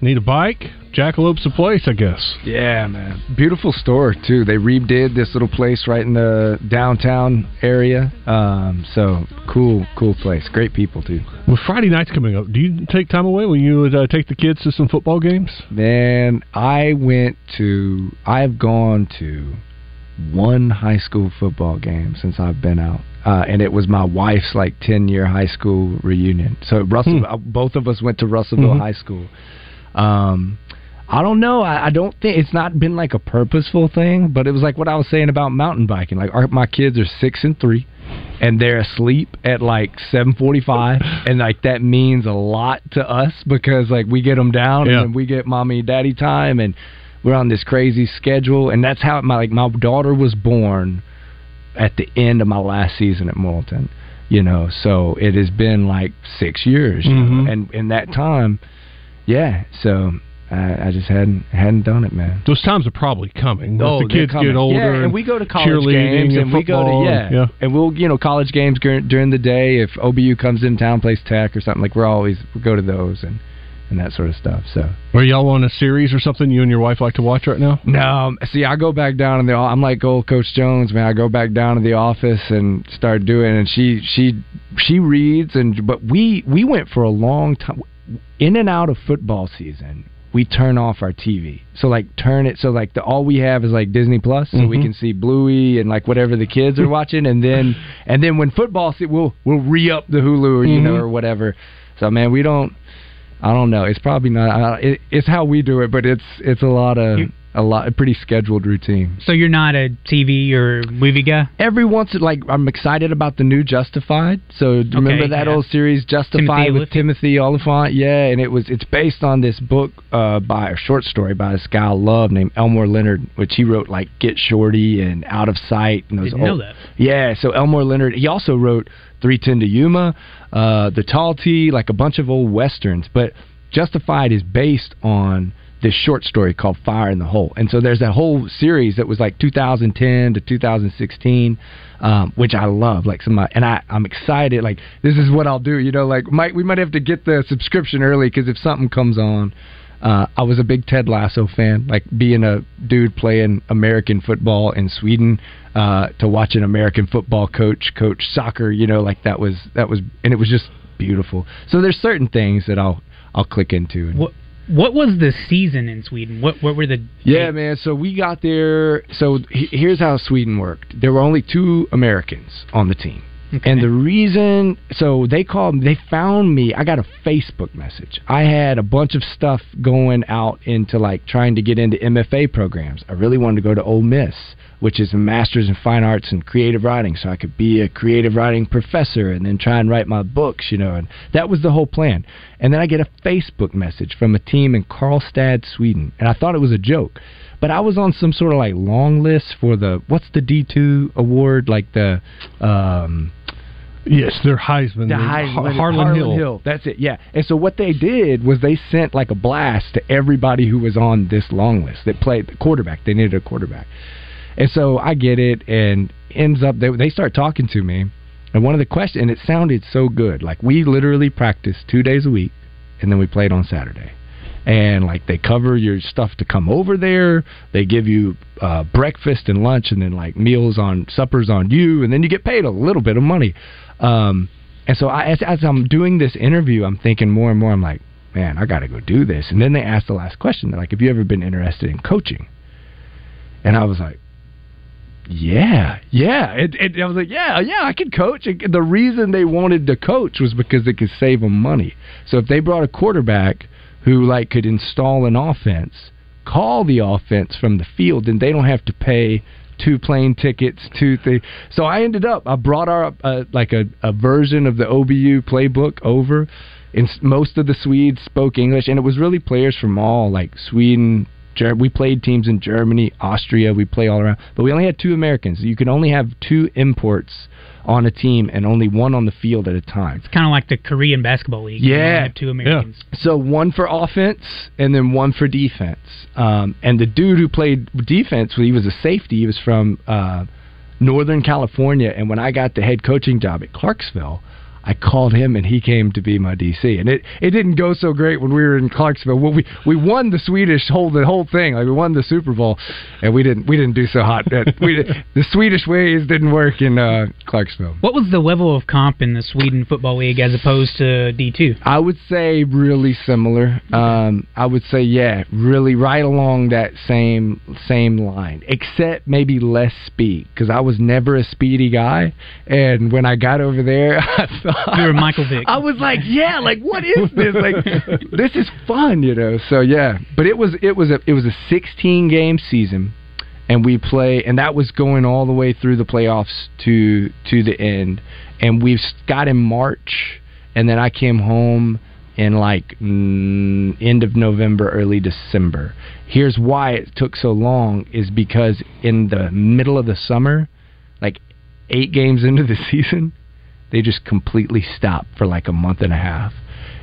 Need a bike? Jackalope's the place, I guess. Yeah, man. Beautiful store, too. They redid this little place right in the downtown area. Um, so, cool, cool place. Great people, too. Well, Friday night's coming up. Do you take time away? Will you uh, take the kids to some football games? Man, I went to... I've gone to one high school football game since I've been out. Uh, and it was my wife's, like, ten-year high school reunion. So, Russell, hmm. both of us went to Russellville mm-hmm. High School. Um... I don't know. I, I don't think it's not been like a purposeful thing, but it was like what I was saying about mountain biking. Like our, my kids are six and three, and they're asleep at like seven forty-five, and like that means a lot to us because like we get them down yeah. and then we get mommy and daddy time, and we're on this crazy schedule, and that's how my like my daughter was born at the end of my last season at Morrilton, you know. So it has been like six years, mm-hmm. you know? And in that time, yeah, so. I, I just hadn't hadn't done it, man. Those times are probably coming. Oh, the kids get older, yeah, and, and we go to college games, and, and we go to yeah, and, yeah. and we'll you know college games during the day. If O B U comes in town, plays Tech or something, like we're always we go to those and. And that sort of stuff. So, are y'all on a series or something you and your wife like to watch right now? No, see, I go back down in the. I'm like old Coach Jones, man. I go back down to the office and start doing. And she, she, she reads. And but we we went for a long time in and out of football season. We turn off our T V. So like turn it. So like the all we have is like Disney Plus, so mm-hmm. we can see Bluey and like whatever the kids are watching. And then and then when football, we'll we'll re up the Hulu or you mm-hmm. know or whatever. So man, we don't. I don't know. It's probably not. It, it's how we do it, but it's it's a lot of you, a lot a pretty scheduled routine. So you're not a T V or movie guy? Every once in, like I'm excited about the new Justified. So okay, remember that yeah. old series Justified Timothy with Timothy Oliphant? Yeah, and it was it's based on this book uh, by a short story by this guy I love named Elmore Leonard, which he wrote like Get Shorty and Out of Sight and those. Didn't old, know that. Yeah, so Elmore Leonard. He also wrote three ten to Yuma, uh, The Tall T, like a bunch of old westerns. But Justified is based on this short story called Fire in the Hole. And so there's that whole series that was like two thousand ten to two thousand sixteen, um, which I love. Like some, And I, I'm excited. Like, this is what I'll do. You know, like might we might have to get the subscription early because if something comes on. Uh, I was a big Ted Lasso fan, like being a dude playing American football in Sweden uh, to watch an American football coach coach soccer, you know, like that was that was, and it was just beautiful. So there's certain things that I'll I'll click into. And, what what was the season in Sweden? What what were the yeah, man? So we got there. So he, here's how Sweden worked. There were only two Americans on the team. Okay. And the reason, so they called, they found me, I got a Facebook message. I had a bunch of stuff going out into like trying to get into M F A programs. I really wanted to go to Ole Miss, which is a master's in fine arts and creative writing. So I could be a creative writing professor and then try and write my books, you know, and that was the whole plan. And then I get a Facebook message from a team in Karlstad, Sweden. And I thought it was a joke, but I was on some sort of like long list for the, what's the D two award? Like the, um, yes, they're Heisman. The Heisman. Har- Harlan, Harlan Hill. Hill. That's it, yeah. And so what they did was they sent like a blast to everybody who was on this long list that played the quarterback. They needed a quarterback. And so I get it and ends up, they, they start talking to me. And one of the questions, and it sounded so good. Like we literally practiced two days a week and then we played on Saturday. And like they cover your stuff to come over there. They give you uh, breakfast and lunch and then like meals on, suppers on you. And then you get paid a little bit of money. Um, and so I, as, as I'm doing this interview, I'm thinking more and more, I'm like, man, I got to go do this. And then they asked the last question. They're like, have you ever been interested in coaching? And I was like, yeah, yeah. It, it, I was like, yeah, yeah, I could coach. It, the reason they wanted to coach was because it could save them money. So if they brought a quarterback who like could install an offense, call the offense from the field, and they don't have to pay two plane tickets, two things. So I ended up, I brought our, uh, like a, a version of the O B U playbook over, and most of the Swedes spoke English, and it was really players from all, like Sweden, Ger- we played teams in Germany, Austria, we play all around, but we only had two Americans. You can only have two imports on a team and only one on the field at a time. It's kind of like the Korean basketball league. Yeah. Two Americans. Yeah. So one for offense and then one for defense. Um, and the dude who played defense, well, he was a safety. He was from uh, Northern California. And when I got the head coaching job at Clarksville, I called him, and he came to be my D C. And it, it didn't go so great when we were in Clarksville. Well, we we won the Swedish whole the whole thing. Like we won the Super Bowl, and we didn't we didn't do so hot. we, the Swedish ways didn't work in uh, Clarksville. What was the level of comp in the Sweden Football League as opposed to D two? I would say really similar. Um, I would say yeah, really right along that same same line, except maybe less speed because I was never a speedy guy, and when I got over there, I thought you were Michael Vick. I was like, yeah, like what is this? Like this is fun, you know. So yeah, but it was it was a it was a sixteen game season. And we play, and that was going all the way through the playoffs to to the end. And we've got in March, and then I came home in like mm, end of November, early December. Here's why it took so long is because in the middle of the summer, like eight games into the season, they just completely stopped for like a month and a half.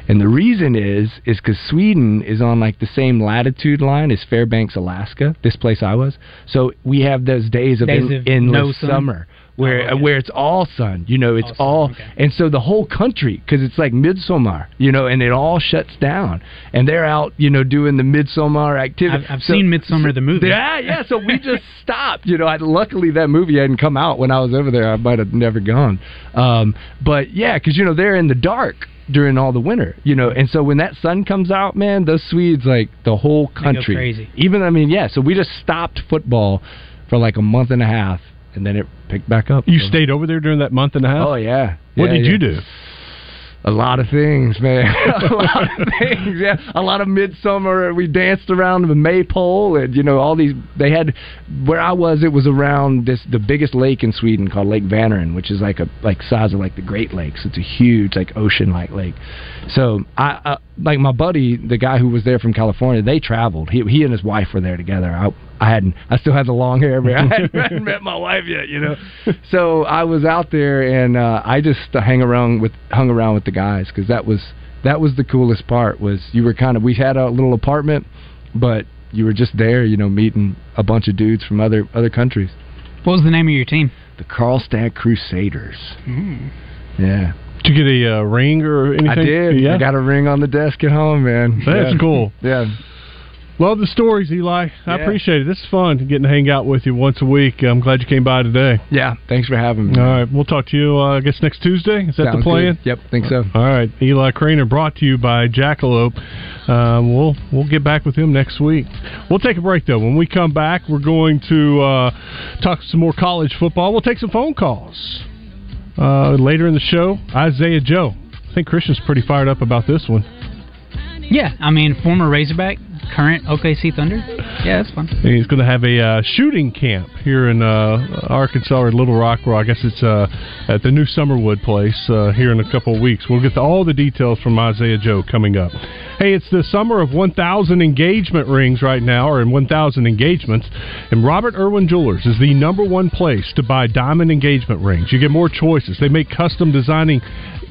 And the reason is, is because Sweden is on like the same latitude line as Fairbanks, Alaska, this place I was. So we have those days of, days in, of endless no summer where oh, okay. where it's all sun, you know, it's all. all okay. And so the whole country, because it's like midsummer, you know, and it all shuts down. And they're out, you know, doing the midsummer activity. I've, I've so, seen Midsummer, so, the movie. Yeah, yeah. So we just stopped, you know. I, luckily, that movie hadn't come out when I was over there. I might have never gone. Um, but, yeah, because, you know, they're in the dark during all the winter, you know, and so when that sun comes out, man, those Swedes, like the whole country, they go crazy. Even, I mean, yeah, so we just stopped football for like a month and a half, and then it picked back up. You so. stayed over there during that month and a half? Oh, yeah. What yeah, did yeah. you do? A lot of things, man. a lot of things, yeah. A lot of midsummer. We danced around the maypole, and you know, all these. They had where I was. It was around this the biggest lake in Sweden called Lake Vänern, which is like a like size of like the Great Lakes. It's a huge like ocean-like lake. So I, I like my buddy, the guy who was there from California. They traveled. He he and his wife were there together. I, I hadn't. I still had the long hair. But I hadn't, hadn't met my wife yet, you know. So I was out there, and uh, I just hang around with hung around with the guys because that was that was the coolest part. Was you were kind of we had a little apartment, but you were just there, you know, meeting a bunch of dudes from other other countries. What was the name of your team? The Karlstad Crusaders. Mm. Yeah. Did you get a uh, ring or anything? I did. Yeah. I got a ring on the desk at home, man. That's yeah. cool. Yeah. Love the stories, Eli. I yeah. appreciate it. This is fun, getting to hang out with you once a week. I'm glad you came by today. Yeah, thanks for having me. All right, we'll talk to you, uh, I guess, next Tuesday. Is that Sounds the plan? Good. Yep, think so. All right, Eli Cranor brought to you by Jackalope. Um, we'll we'll get back with him next week. We'll take a break, though. When we come back, we're going to uh, talk some more college football. We'll take some phone calls. Uh, later in the show, Isaiah Joe. I think Christian's pretty fired up about this one. Yeah, I mean, former Razorback, current O K C Thunder. Yeah, that's fun. And he's going to have a uh, shooting camp here in uh, Arkansas or Little Rock, where I guess it's uh, at the new Summerwood place uh, here in a couple of weeks. We'll get to all the details from Isaiah Joe coming up. Hey, it's the summer of one thousand engagement rings right now, or in one thousand engagements, and Robert Irwin Jewelers is the number one place to buy diamond engagement rings. You get more choices. They make custom designing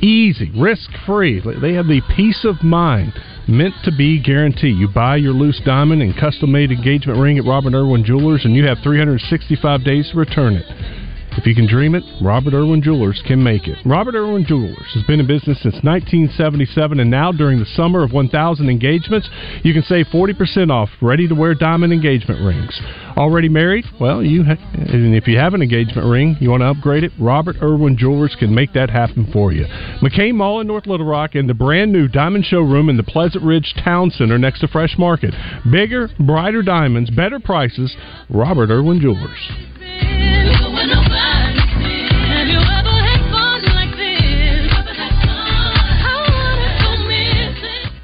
easy, risk-free. They have the peace of mind meant to be guarantee. You buy your loose diamond and custom-made engagement ring at Robert Irwin Jewelers, and you have three hundred sixty-five days to return it. If you can dream it, Robert Irwin Jewelers can make it. Robert Irwin Jewelers has been in business since nineteen seventy-seven, and now during the summer of one thousand engagements, you can save forty percent off ready-to-wear diamond engagement rings. Already married? Well, you ha- and if you have an engagement ring, you want to upgrade it, Robert Irwin Jewelers can make that happen for you. McCain Mall in North Little Rock and the brand-new diamond showroom in the Pleasant Ridge Town Center next to Fresh Market. Bigger, brighter diamonds, better prices, Robert Irwin Jewelers.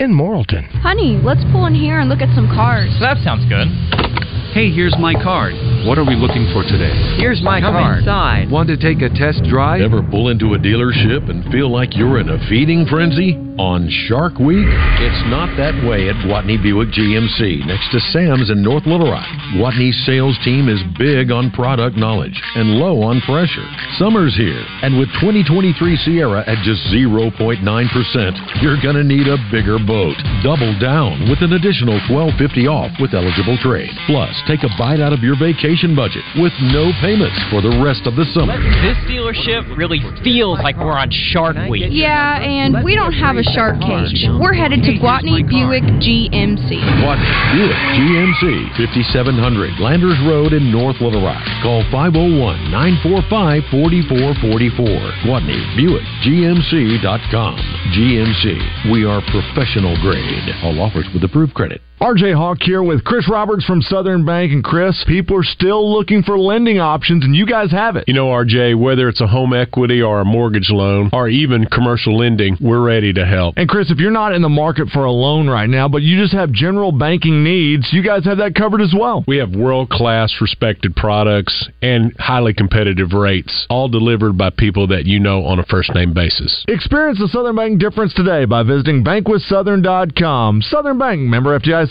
in Morrilton. Honey, let's pull in here and look at some cars. That sounds good. Hey, here's my card. What are we looking for today? Here's my Come card. Inside. Want to take a test drive? Ever pull into a dealership and feel like you're in a feeding frenzy? On Shark Week, it's not that way at Watney Buick G M C next to Sam's in North Little Rock. Watney's sales team is big on product knowledge and low on pressure. Summer's here, and with twenty twenty-three Sierra at just zero point nine percent, you're going to need a bigger boat. Double down with an additional twelve fifty off with eligible trade. Plus, take a bite out of your vacation budget with no payments for the rest of the summer. This dealership really feels like we're on Shark Week. Yeah, and we don't have a shark cage. We're headed to Watney Buick G M C. Watney Buick G M C, fifty-seven hundred Landers Road in North Little Rock. Call five oh one, nine four five, four four four four. Watney Buick G M C dot com. G M C, we are professional grade. All offers with approved credit. R J Hawk here with Chris Roberts from Southern Bank. And Chris, people are still looking for lending options, and you guys have it. You know, R J, whether it's a home equity or a mortgage loan or even commercial lending, we're ready to help. And Chris, if you're not in the market for a loan right now, but you just have general banking needs, you guys have that covered as well. We have world-class respected products and highly competitive rates, all delivered by people that you know on a first-name basis. Experience the Southern Bank difference today by visiting bank with southern dot com. Southern Bank, member F D I C.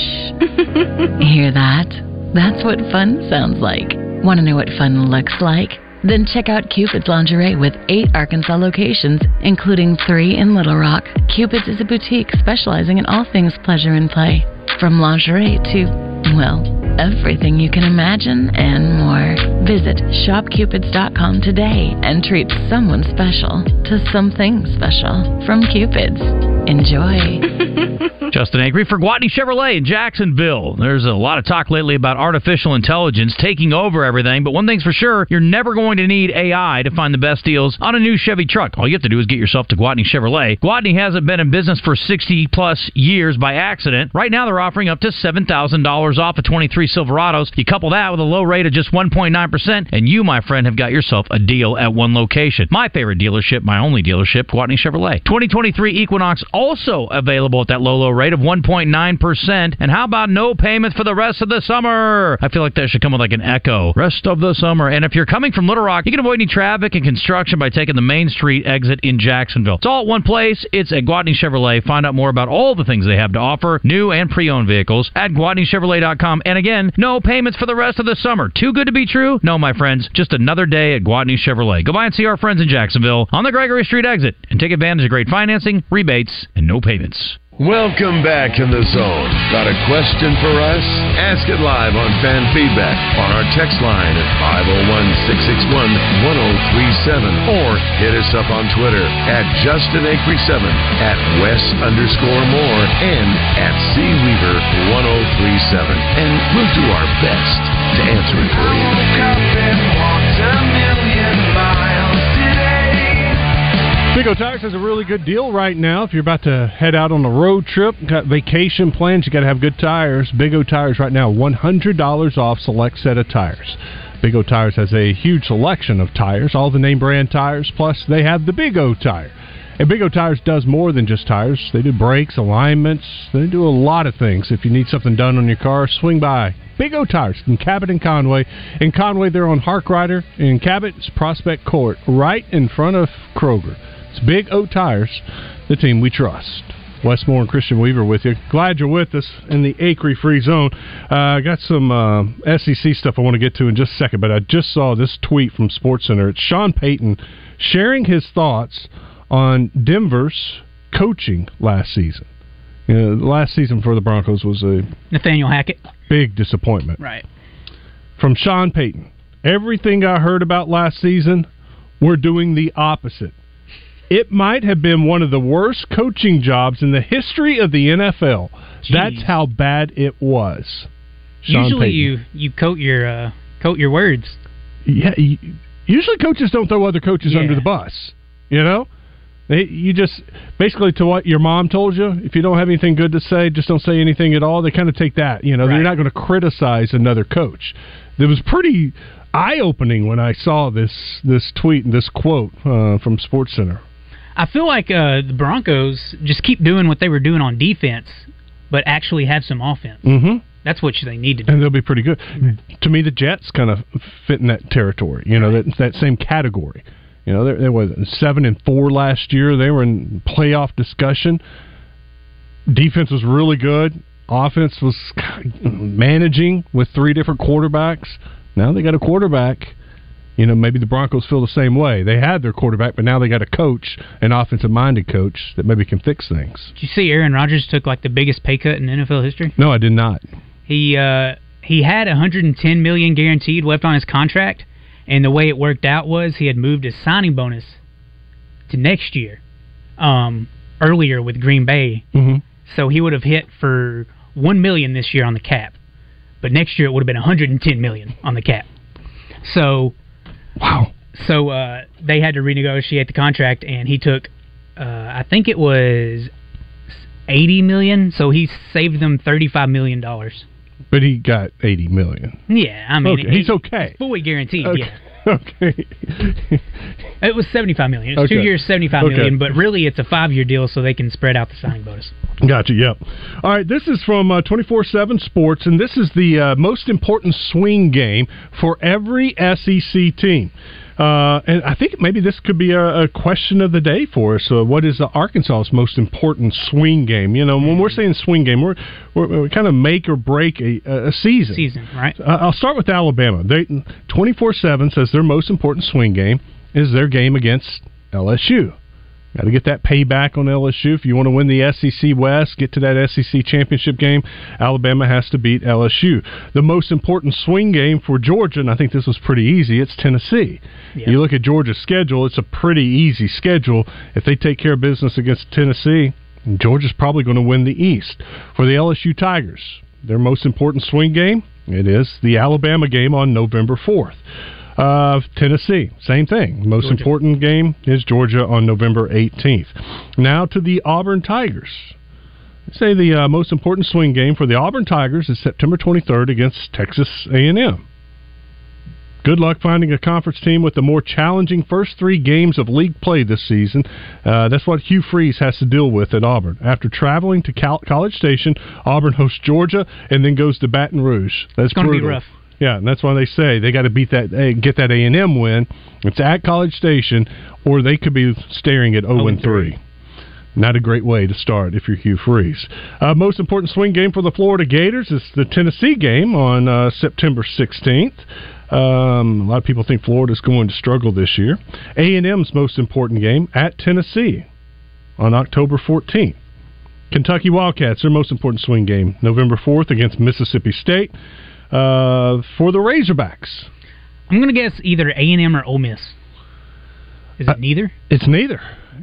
Hear that? That's what fun sounds like. Want to know what fun looks like? Then check out Cupid's Lingerie with eight Arkansas locations, including three in Little Rock. Cupid's is a boutique specializing in all things pleasure and play, from lingerie to, well, everything you can imagine and more. Visit shop cupids dot com today and treat someone special to something special from Cupid's. Enjoy. Justin Acri for Guatney Chevrolet in Jacksonville. There's a lot of talk lately about artificial intelligence taking over everything, but one thing's for sure, you're never going to need A I to find the best deals on a new Chevy truck. All you have to do is get yourself to Guatney Chevrolet. Guatney hasn't been in business for sixty-plus years by accident. Right now, they're offering up to seven thousand dollars off of twenty-three Silverados. You couple that with a low rate of just one point nine percent, and you, my friend, have got yourself a deal at one location. My favorite dealership, my only dealership, Guatney Chevrolet. twenty twenty-three Equinox also available at that low, low rate of one point nine percent. And how about no payments for the rest of the summer? I feel like that should come with like an echo. Rest of the summer. And if you're coming from Little Rock, you can avoid any traffic and construction by taking the Main Street exit in Jacksonville. It's all at one place. It's at Guatney Chevrolet. Find out more about all the things they have to offer, new and pre-owned vehicles, at Guatney Chevrolet dot com. And again, no payments for the rest of the summer. Too good to be true? No, my friends. Just another day at Guatney Chevrolet. Go by and see our friends in Jacksonville on the Gregory Street exit and take advantage of great financing, rebates, and no payments. Welcome back in the zone. Got a question for us? Ask it live on Fan Feedback on our text line at five oh one, six six one, one oh three seven or hit us up on Twitter at Justin Acri seven, at Wes underscore Moore, and at C Weaver one oh three seven. And we'll do our best to answer it for you. Pico Tires is a really good deal right now. If you're about to head out on a road trip, got vacation plans, you got to have good tires. Big O Tires right now, one hundred dollars off select set of tires. Big O Tires has a huge selection of tires, all the name brand tires, plus they have the Big O Tire. And Big O Tires does more than just tires. They do brakes, alignments. They do a lot of things. If you need something done on your car, swing by Big O Tires in Cabot and Conway. In Conway, they're on Hark Rider. In Cabot, it's Prospect Court, right in front of Kroger. It's Big O Tires, the team we trust. Wes Moore and Christian Weaver with you. Glad you're with us in the Acri Free Zone. I uh, got some uh, S E C stuff I want to get to in just a second, but I just saw this tweet from SportsCenter. It's Sean Payton sharing his thoughts on Denver's coaching last season. You know, last season for the Broncos was a Nathaniel Hackett big disappointment. Right. From Sean Payton, everything I heard about last season, we're doing the opposite. It might have been one of the worst coaching jobs in the history of the N F L. Jeez. That's how bad it was. Sean usually Payton. you you coat your uh, coat your words. Yeah, you, usually coaches don't throw other coaches yeah. under the bus. You know, they, you just basically to what your mom told you. If you don't have anything good to say, just don't say anything at all. They kind of take that. You know, right. They're not going to criticize another coach. It was pretty eye-opening when I saw this this tweet and this quote uh, from SportsCenter. I feel like uh, the Broncos just keep doing what they were doing on defense, but actually have some offense. Mm-hmm. That's what they need to do. And they'll be pretty good. Mm-hmm. To me, the Jets kind of fit in that territory, you know, right. that that same category. You know, they were seven and four last year. They were in playoff discussion. Defense was really good. Offense was managing with three different quarterbacks. Now they got a quarterback. You know, maybe the Broncos feel the same way. They had their quarterback, but now they got a coach, an offensive-minded coach that maybe can fix things. Did you see Aaron Rodgers took, like, the biggest pay cut in N F L history? No, I did not. He uh, he had one hundred ten million dollars guaranteed left on his contract, and the way it worked out was he had moved his signing bonus to next year, um, earlier with Green Bay. Mm-hmm. So he would have hit for one million dollars this year on the cap, but next year it would have been one hundred ten million dollars on the cap. So... Wow. So uh, they had to renegotiate the contract, and he took, uh, I think it was eighty million dollars, so he saved them thirty-five million dollars. But he got eighty million dollars. Yeah, I mean... Okay. It, he's okay. Fully guaranteed, okay. yeah. Okay. It was seventy-five million dollars. It was okay. two years, seventy-five million dollars, okay. But really it's a five-year deal, so they can spread out the signing bonus. Gotcha, yep. All right, this is from uh, twenty-four seven Sports, and this is the uh, most important swing game for every S E C team. Uh, and I think maybe this could be a, a question of the day for us. Uh, what is the Arkansas's most important swing game? You know, when we're saying swing game, we're, we're, we kind of make or break a, a season. Season, right? Uh, I'll start with Alabama. They twenty-four seven says their most important swing game is their game against L S U. Got to get that payback on L S U. If you want to win the S E C West, get to that S E C championship game, Alabama has to beat L S U. The most important swing game for Georgia, and I think this was pretty easy, it's Tennessee. Yeah. You look at Georgia's schedule, it's a pretty easy schedule. If they take care of business against Tennessee, Georgia's probably going to win the East. For the L S U Tigers, their most important swing game, it is the Alabama game on November fourth. Of uh, Tennessee, same thing. Most Georgia. important game is Georgia on November eighteenth. Now to the Auburn Tigers. I'd say the uh, most important swing game for the Auburn Tigers is September twenty-third against Texas A and M. Good luck finding a conference team with the more challenging first three games of league play this season. Uh, that's what Hugh Freeze has to deal with at Auburn. After traveling to Cal- College Station, Auburn hosts Georgia and then goes to Baton Rouge. That's it's going to be rough. Yeah, and that's why they say they got to beat that, get that A and M win. It's at College Station, or they could be staring at oh and three. Not a great way to start if you're Hugh Freeze. Uh, most important swing game for the Florida Gators is the Tennessee game on uh, September sixteenth. Um, a lot of people think Florida's going to struggle this year. A and M's most important game at Tennessee on October fourteenth. Kentucky Wildcats, their most important swing game, November fourth against Mississippi State. Uh, for the Razorbacks, I'm going to guess either A and M or Ole Miss. Is it uh, neither? It's neither,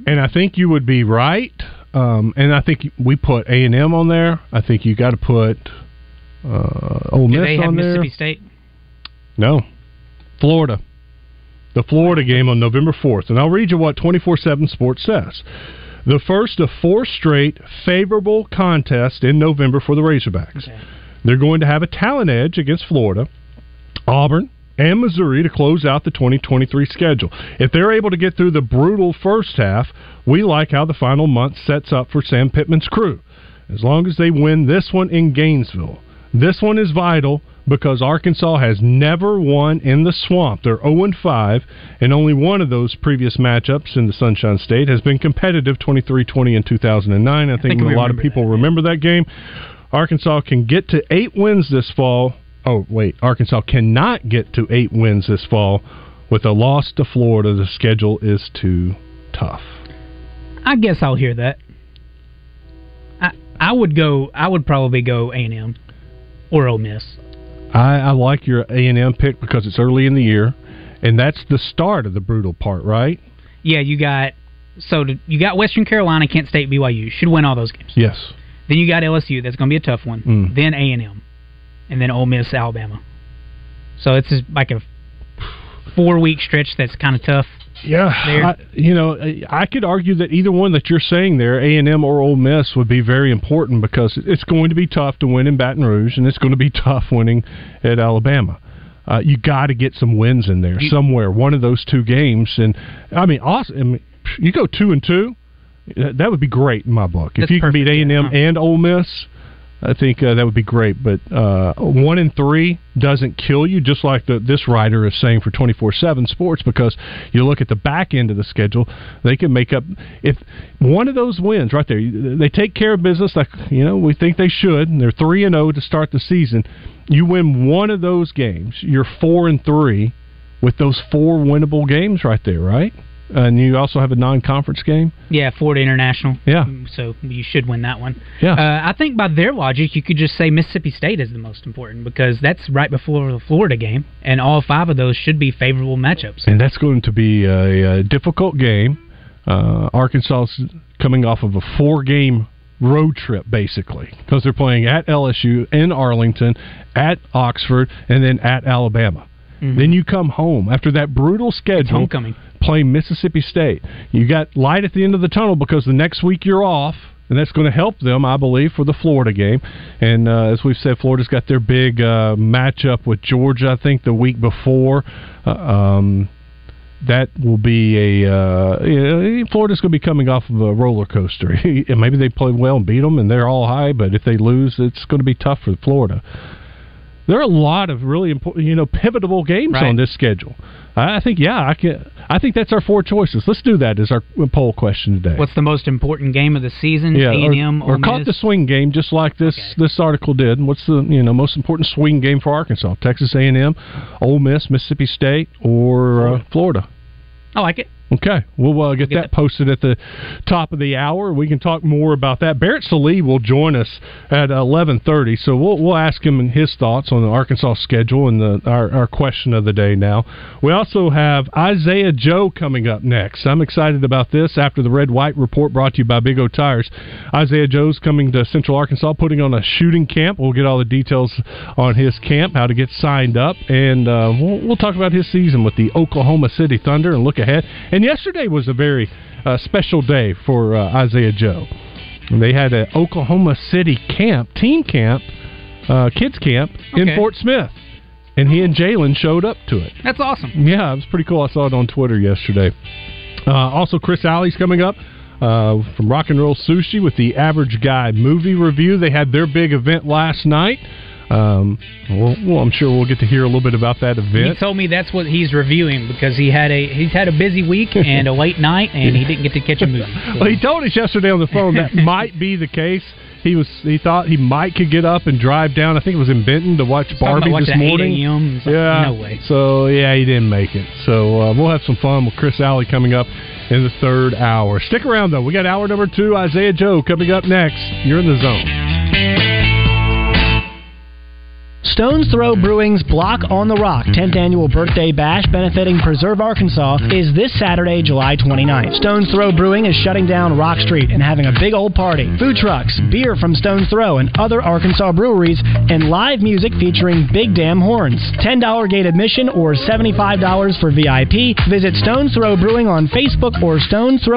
and I think you would be right. Um, and I think we put A and M on there. I think you got to put uh, Ole Miss on there. Do they have Mississippi State? No, Florida. The Florida game on November fourth, and I'll read you what twenty-four seven Sports says. The first of four straight favorable contests in November for the Razorbacks. Okay. They're going to have a talent edge against Florida, Auburn, and Missouri to close out the twenty twenty-three schedule. If they're able to get through the brutal first half, we like how the final month sets up for Sam Pittman's crew. As long as they win this one in Gainesville. This one is vital because Arkansas has never won in the swamp. They're oh and five, and only one of those previous matchups in the Sunshine State has been competitive, twenty-three twenty in two thousand nine. I, I think, think a lot of people that, remember yeah. that game. Arkansas can get to eight wins this fall. Oh, wait. Arkansas cannot get to eight wins this fall. With a loss to Florida, the schedule is too tough. I guess I'll hear that. I I would go. I would probably go A and M or Ole Miss. I, I like your A and M pick because it's early in the year, and that's the start of the brutal part, right? Yeah, you got so you got Western Carolina, Kent State, B Y U. Should win all those games. Yes. Then you got L S U. That's going to be a tough one. Mm. Then A and M. and then Ole Miss, Alabama. So it's just like a four-week stretch that's kind of tough. Yeah, I, you know, I could argue that either one that you're saying there, A and M or Ole Miss, would be very important because it's going to be tough to win in Baton Rouge, and it's going to be tough winning at Alabama. Uh, you got to get some wins in there somewhere, one of those two games. And, I mean, awesome. I mean, you go two and two, that would be great in my book. If That's you can perfect. beat A and M yeah. and Ole Miss, I think uh, that would be great. But uh, one and three doesn't kill you, just like the, this writer is saying for twenty-four seven Sports, because you look at the back end of the schedule, they can make up. If one of those wins right there, they take care of business like, you know, we think they should, and they're three and oh to start the season. You win one of those games, you're four and three with those four winnable games right there, right? Uh, and you also have a non-conference game? Yeah, Florida International. Yeah. So you should win that one. Yeah. Uh, I think by their logic, you could just say Mississippi State is the most important because that's right before the Florida game, and all five of those should be favorable matchups. And that's going to be a, a difficult game. Uh, Arkansas is coming off of a four-game road trip, basically, because they're playing at L S U, in Arlington, at Oxford, and then at Alabama. Mm-hmm. Then you come home after that brutal schedule. Homecoming. Play Mississippi State. You got light at the end of the tunnel because the next week you're off, and that's going to help them, I believe, for the Florida game. And uh, as we've said, Florida's got their big uh, matchup with Georgia, I think, the week before. Uh, um, that will be a uh, yeah, Florida's going to be coming off of a roller coaster. And maybe they play well and beat them, and they're all high. But if they lose, it's going to be tough for Florida. There are a lot of really important, you know, pivotal games right. on this schedule. I think, yeah, I can. I think that's our four choices. Let's do that as our poll question today. What's the most important game of the season? Yeah, A and M, or, or caught the swing game, just like this okay. this article did. What's the you know most important swing game for Arkansas? Texas A and M, Ole Miss, Mississippi State, or uh, Florida? I like it. Okay, we'll uh, get, we'll get that it. posted at the top of the hour. We can talk more about that. Barrett Salee will join us at eleven thirty, so we'll we'll ask him his thoughts on the Arkansas schedule and the, our, our question of the day now. We also have Isaiah Joe coming up next. I'm excited about this after the Red White Report brought to you by Big O Tires. Isaiah Joe's coming to Central Arkansas, putting on a shooting camp. We'll get all the details on his camp, how to get signed up, and uh, we'll, we'll talk about his season with the Oklahoma City Thunder and look ahead. And And yesterday was a very uh, special day for uh, Isaiah Joe. And they had an Oklahoma City camp, team camp, uh, kids camp okay. in Fort Smith. And he and Jalen showed up to it. That's awesome. Yeah, it was pretty cool. I saw it on Twitter yesterday. Uh, also, Chris Alley's coming up uh, from Rock and Roll Sushi with the Average Guy movie review. They had their big event last night. Um, well, well, I'm sure we'll get to hear a little bit about that event. He told me that's what he's reviewing because he had a he's had a busy week and a late night, and he didn't get to catch a movie. So. Well, he told us yesterday on the phone that might be the case. He was he thought he might could get up and drive down. I think it was in Benton to watch Barbie this morning. eight a m Yeah, no way. So yeah, he didn't make it. So uh, we'll have some fun with Chris Alley coming up in the third hour. Stick around though. We got hour number two. Isaiah Joe coming up next. You're in the zone. Stone's Throw Brewing's Block on the Rock tenth Annual Birthday Bash benefiting Preserve Arkansas is this Saturday, July twenty-ninth. Stone's Throw Brewing is shutting down Rock Street and having a big old party. Food trucks, beer from Stone's Throw and other Arkansas breweries, and live music featuring Big Damn Horns. ten dollars gate admission or seventy-five dollars for V I P. Visit Stone's Throw Brewing on Facebook or Stone's Throw